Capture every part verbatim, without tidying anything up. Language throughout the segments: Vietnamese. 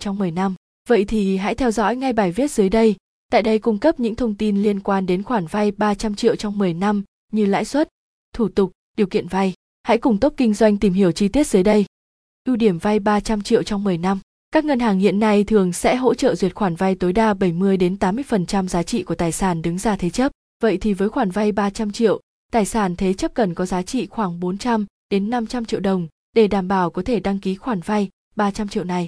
trong mười năm. Vậy thì hãy theo dõi ngay bài viết dưới đây. Tại đây cung cấp những thông tin liên quan đến khoản vay ba trăm triệu trong mười năm như lãi suất, thủ tục, điều kiện vay. Hãy cùng Top Kinh doanh tìm hiểu chi tiết dưới đây. Ưu điểm vay ba trăm triệu trong mười năm. Các ngân hàng hiện nay thường sẽ hỗ trợ duyệt khoản vay tối đa bảy mươi đến tám mươi phần trăm giá trị của tài sản đứng ra thế chấp. Vậy thì với khoản vay ba trăm triệu, tài sản thế chấp cần có giá trị khoảng bốn trăm đến năm trăm triệu đồng để đảm bảo có thể đăng ký khoản vay ba trăm triệu này.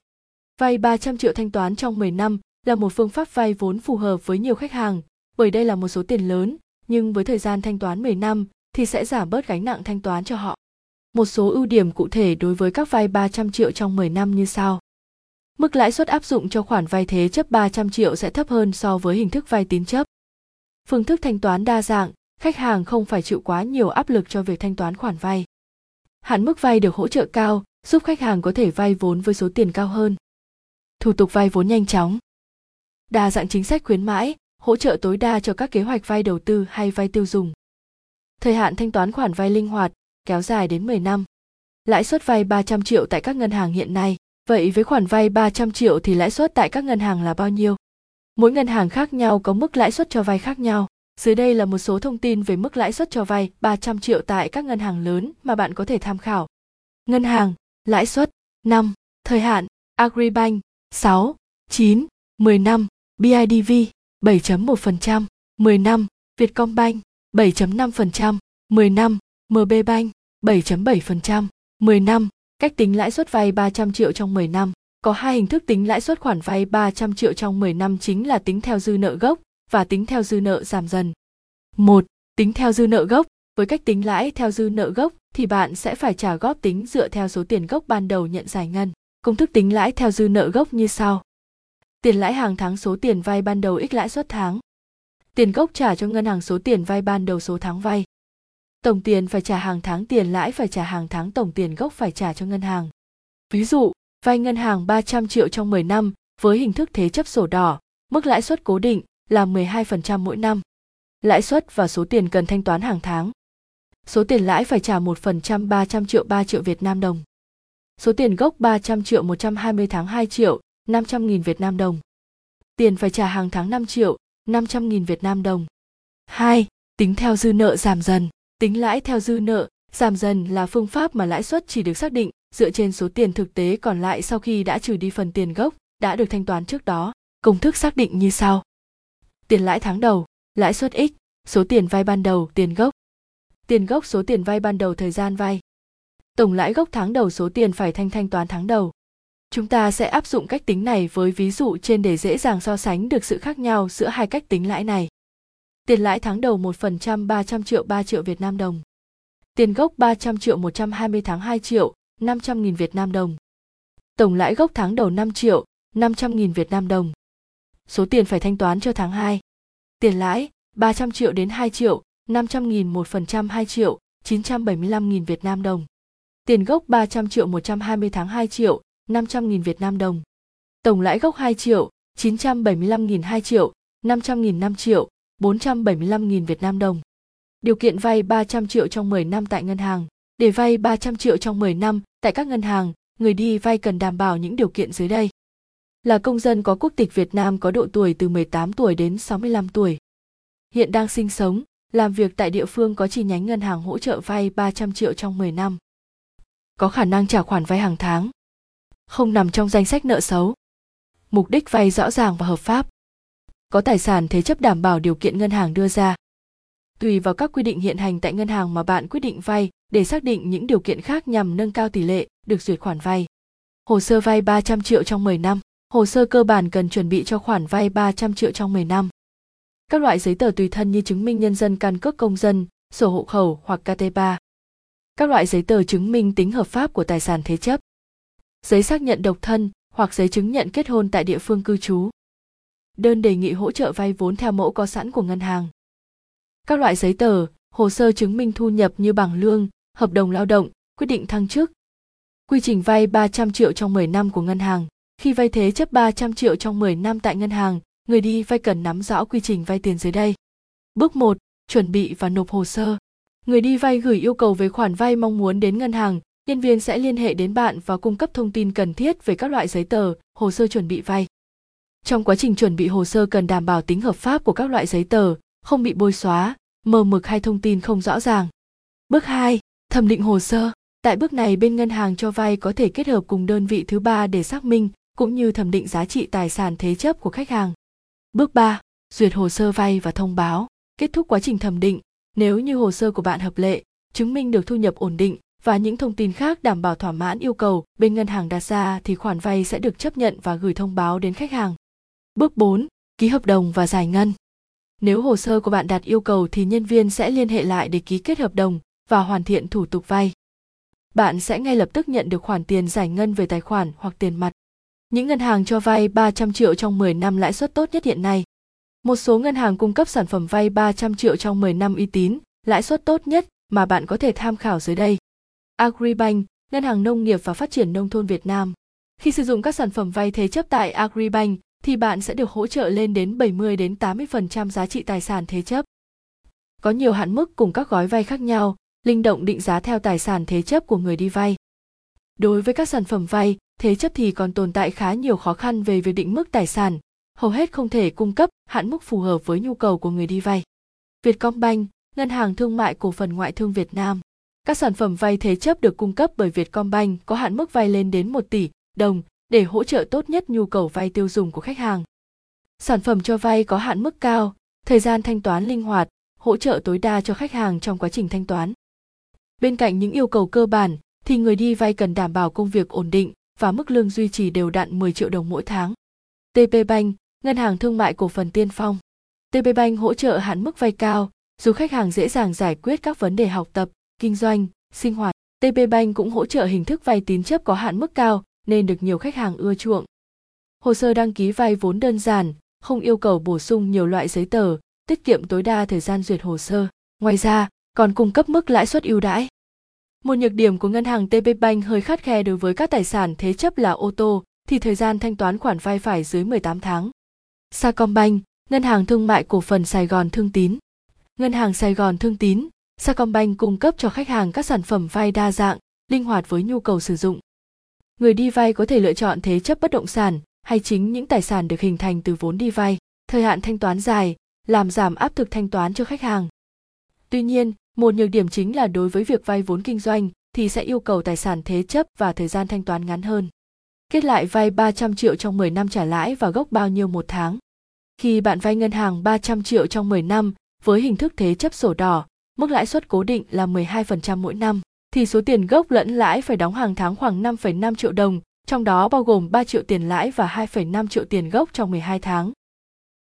Vay ba trăm triệu thanh toán trong mười năm là một phương pháp vay vốn phù hợp với nhiều khách hàng, bởi đây là một số tiền lớn, nhưng với thời gian thanh toán mười năm thì sẽ giảm bớt gánh nặng thanh toán cho họ. Một số ưu điểm cụ thể đối với các vay ba trăm triệu trong mười năm như sau. Mức lãi suất áp dụng cho khoản vay thế chấp ba trăm triệu sẽ thấp hơn so với hình thức vay tín chấp. Phương thức thanh toán đa dạng, khách hàng không phải chịu quá nhiều áp lực cho việc thanh toán khoản vay. Hạn mức vay được hỗ trợ cao, giúp khách hàng có thể vay vốn với số tiền cao hơn. Thủ tục vay vốn nhanh chóng. Đa dạng chính sách khuyến mãi, hỗ trợ tối đa cho các kế hoạch vay đầu tư hay vay tiêu dùng. Thời hạn thanh toán khoản vay linh hoạt, kéo dài đến mười năm. Lãi suất vay ba trăm triệu tại các ngân hàng hiện nay. Vậy với khoản vay ba trăm triệu thì lãi suất tại các ngân hàng là bao nhiêu? Mỗi ngân hàng khác nhau có mức lãi suất cho vay khác nhau. Dưới đây là một số thông tin về mức lãi suất cho vay ba trăm triệu tại các ngân hàng lớn mà bạn có thể tham khảo. Ngân hàng, lãi suất năm, thời hạn, Agribank sáu, chín, mười năm, bê i đê vê bảy phẩy một phần trăm, mười năm, Vietcombank bảy phẩy năm phần trăm, mười năm, em bê Bank bảy phẩy bảy phần trăm, mười năm. Cách tính lãi suất vay ba trăm triệu trong mười năm. Có hai hình thức tính lãi suất khoản vay ba trăm triệu trong mười năm chính là tính theo dư nợ gốc và tính theo dư nợ giảm dần. một. Tính theo dư nợ gốc. Với cách tính lãi theo dư nợ gốc thì bạn sẽ phải trả góp tính dựa theo số tiền gốc ban đầu nhận giải ngân. Công thức tính lãi theo dư nợ gốc như sau. Tiền lãi hàng tháng số tiền vay ban đầu x lãi suất tháng. Tiền gốc trả cho ngân hàng số tiền vay ban đầu số tháng vay. Tổng tiền phải trả hàng tháng tiền lãi phải trả hàng tháng tổng tiền gốc phải trả cho ngân hàng. Ví dụ, vay ngân hàng ba trăm triệu trong mười năm với hình thức thế chấp sổ đỏ, mức lãi suất cố định là mười hai phần trăm mỗi năm. Lãi suất và số tiền cần thanh toán hàng tháng. Số tiền lãi phải trả một phần trăm ba trăm triệu ba triệu Việt Nam đồng. Số tiền gốc ba trăm triệu một trăm hai mươi tháng hai triệu, năm trăm nghìn Việt Nam đồng. Tiền phải trả hàng tháng năm triệu, năm trăm nghìn Việt Nam đồng. hai. Tính theo dư nợ giảm dần. Tính lãi theo dư nợ giảm dần là phương pháp mà lãi suất chỉ được xác định dựa trên số tiền thực tế còn lại sau khi đã trừ đi phần tiền gốc đã được thanh toán trước đó. Công thức xác định như sau. Tiền lãi tháng đầu, lãi suất x, số tiền vay ban đầu, tiền gốc. Tiền gốc số tiền vay ban đầu thời gian vay. Tổng lãi gốc tháng đầu số tiền phải thanh thanh toán tháng đầu. Chúng ta sẽ áp dụng cách tính này với ví dụ trên để dễ dàng so sánh được sự khác nhau giữa hai cách tính lãi này. Tiền lãi tháng đầu một phần trăm ba trăm triệu ba triệu Việt Nam đồng. Tiền gốc ba trăm triệu một trăm hai mươi tháng hai triệu, năm trăm nghìn Việt Nam đồng. Tổng lãi gốc tháng đầu năm triệu, năm trăm nghìn Việt Nam đồng. Số tiền phải thanh toán cho tháng hai. Tiền lãi ba trăm triệu đến hai triệu, năm trăm nghìn một phần trăm hai triệu, chín trăm bảy mươi lăm nghìn Việt Nam đồng. Tiền gốc ba trăm triệu một trăm hai mươi tháng hai triệu, năm trăm nghìn Việt Nam đồng. Tổng lãi gốc hai triệu, chín trăm bảy mươi lăm nghìn hai triệu, năm trăm nghìn năm triệu. bốn trăm bảy mươi lăm nghìn Việt Nam đồng. Điều kiện vay ba trăm triệu trong mười năm tại ngân hàng. Để vay ba trăm triệu trong mười năm tại các ngân hàng, người đi vay cần đảm bảo những điều kiện dưới đây. Là công dân có quốc tịch Việt Nam có độ tuổi từ mười tám tuổi đến sáu mươi lăm tuổi. Hiện đang sinh sống, làm việc tại địa phương có chi nhánh ngân hàng hỗ trợ vay ba trăm triệu trong mười năm. Có khả năng trả khoản vay hàng tháng. Không nằm trong danh sách nợ xấu. Mục đích vay rõ ràng và hợp pháp. Có tài sản thế chấp đảm bảo điều kiện ngân hàng đưa ra. Tùy vào các quy định hiện hành tại ngân hàng mà bạn quyết định vay để xác định những điều kiện khác nhằm nâng cao tỷ lệ được duyệt khoản vay. Hồ sơ vay ba trăm triệu trong mười năm. Hồ sơ cơ bản cần chuẩn bị cho khoản vay ba trăm triệu trong mười năm. Các loại giấy tờ tùy thân như chứng minh nhân dân, căn cước công dân, sổ hộ khẩu hoặc ca tê ba. Các loại giấy tờ chứng minh tính hợp pháp của tài sản thế chấp. Giấy xác nhận độc thân hoặc giấy chứng nhận kết hôn tại địa phương cư trú. Đơn đề nghị hỗ trợ vay vốn theo mẫu có sẵn của ngân hàng. Các loại giấy tờ, hồ sơ chứng minh thu nhập như bảng lương, hợp đồng lao động, quyết định thăng chức. Quy trình vay ba trăm triệu trong mười năm của ngân hàng. Khi vay thế chấp ba trăm triệu trong mười năm tại ngân hàng, người đi vay cần nắm rõ quy trình vay tiền dưới đây. Bước một. Chuẩn bị và nộp hồ sơ. Người đi vay gửi yêu cầu về khoản vay mong muốn đến ngân hàng nhân viên sẽ liên hệ đến bạn và cung cấp thông tin cần thiết về các loại giấy tờ, hồ sơ chuẩn bị vay. Trong quá trình chuẩn bị hồ sơ cần đảm bảo tính hợp pháp của các loại giấy tờ, không bị bôi xóa, mờ mực hay thông tin không rõ ràng. Bước hai. Thẩm định hồ sơ. Tại bước này, bên ngân hàng cho vay có thể kết hợp cùng đơn vị thứ ba để xác minh cũng như thẩm định giá trị tài sản thế chấp của khách hàng. Bước ba. Duyệt hồ sơ vay và thông báo. Kết thúc quá trình thẩm định, nếu như hồ sơ của bạn hợp lệ, chứng minh được thu nhập ổn định và những thông tin khác đảm bảo thỏa mãn yêu cầu bên ngân hàng đặt ra thì khoản vay sẽ được chấp nhận và gửi thông báo đến khách hàng. Bước bốn. Ký hợp đồng và giải ngân. Nếu hồ sơ của bạn đạt yêu cầu thì nhân viên sẽ liên hệ lại để ký kết hợp đồng và hoàn thiện thủ tục vay. Bạn sẽ ngay lập tức nhận được khoản tiền giải ngân về tài khoản hoặc tiền mặt. Những ngân hàng cho vay ba trăm triệu trong mười năm lãi suất tốt nhất hiện nay. Một số ngân hàng cung cấp sản phẩm vay ba trăm triệu trong mười năm uy tín, lãi suất tốt nhất mà bạn có thể tham khảo dưới đây. Agribank, Ngân hàng Nông nghiệp và Phát triển Nông thôn Việt Nam. Khi sử dụng các sản phẩm vay thế chấp tại Agribank thì bạn sẽ được hỗ trợ lên đến bảy mươi đến tám mươi phần trăm giá trị tài sản thế chấp. Có nhiều hạn mức cùng các gói vay khác nhau, linh động định giá theo tài sản thế chấp của người đi vay. Đối với các sản phẩm vay thế chấp thì còn tồn tại khá nhiều khó khăn về việc định mức tài sản, hầu hết không thể cung cấp hạn mức phù hợp với nhu cầu của người đi vay. Vietcombank, Ngân hàng Thương mại Cổ phần Ngoại thương Việt Nam. Các sản phẩm vay thế chấp được cung cấp bởi Vietcombank có hạn mức vay lên đến một tỷ đồng để hỗ trợ tốt nhất nhu cầu vay tiêu dùng của khách hàng. Sản phẩm cho vay có hạn mức cao, thời gian thanh toán linh hoạt, hỗ trợ tối đa cho khách hàng trong quá trình thanh toán. Bên cạnh những yêu cầu cơ bản thì người đi vay cần đảm bảo công việc ổn định và mức lương duy trì đều đặn mười triệu đồng mỗi tháng. tê pê bank, Ngân hàng Thương mại Cổ phần Tiên Phong. tê pê bank hỗ trợ hạn mức vay cao, giúp khách hàng dễ dàng giải quyết các vấn đề học tập, kinh doanh, sinh hoạt. tê pê bank cũng hỗ trợ hình thức vay tín chấp có hạn mức cao nên được nhiều khách hàng ưa chuộng. Hồ sơ đăng ký vay vốn đơn giản, không yêu cầu bổ sung nhiều loại giấy tờ, tiết kiệm tối đa thời gian duyệt hồ sơ. Ngoài ra, còn cung cấp mức lãi suất ưu đãi. Một nhược điểm của ngân hàng tê pê bank hơi khắt khe đối với các tài sản thế chấp là ô tô thì thời gian thanh toán khoản vay phải dưới mười tám tháng. Sacombank, Ngân hàng Thương mại Cổ phần Sài Gòn Thương Tín. Ngân hàng Sài Gòn Thương Tín, Sacombank cung cấp cho khách hàng các sản phẩm vay đa dạng, linh hoạt với nhu cầu sử dụng. Người đi vay có thể lựa chọn thế chấp bất động sản hay chính những tài sản được hình thành từ vốn đi vay. Thời hạn thanh toán dài, làm giảm áp lực thanh toán cho khách hàng. Tuy nhiên, một nhược điểm chính là đối với việc vay vốn kinh doanh thì sẽ yêu cầu tài sản thế chấp và thời gian thanh toán ngắn hơn. Kết lại vay ba trăm triệu trong mười năm trả lãi và gốc bao nhiêu một tháng. Khi bạn vay ngân hàng ba trăm triệu trong mười năm với hình thức thế chấp sổ đỏ, mức lãi suất cố định là mười hai phần trăm mỗi năm, thì số tiền gốc lẫn lãi phải đóng hàng tháng khoảng năm phẩy năm triệu đồng, trong đó bao gồm ba triệu tiền lãi và hai phẩy năm triệu tiền gốc trong mười hai tháng.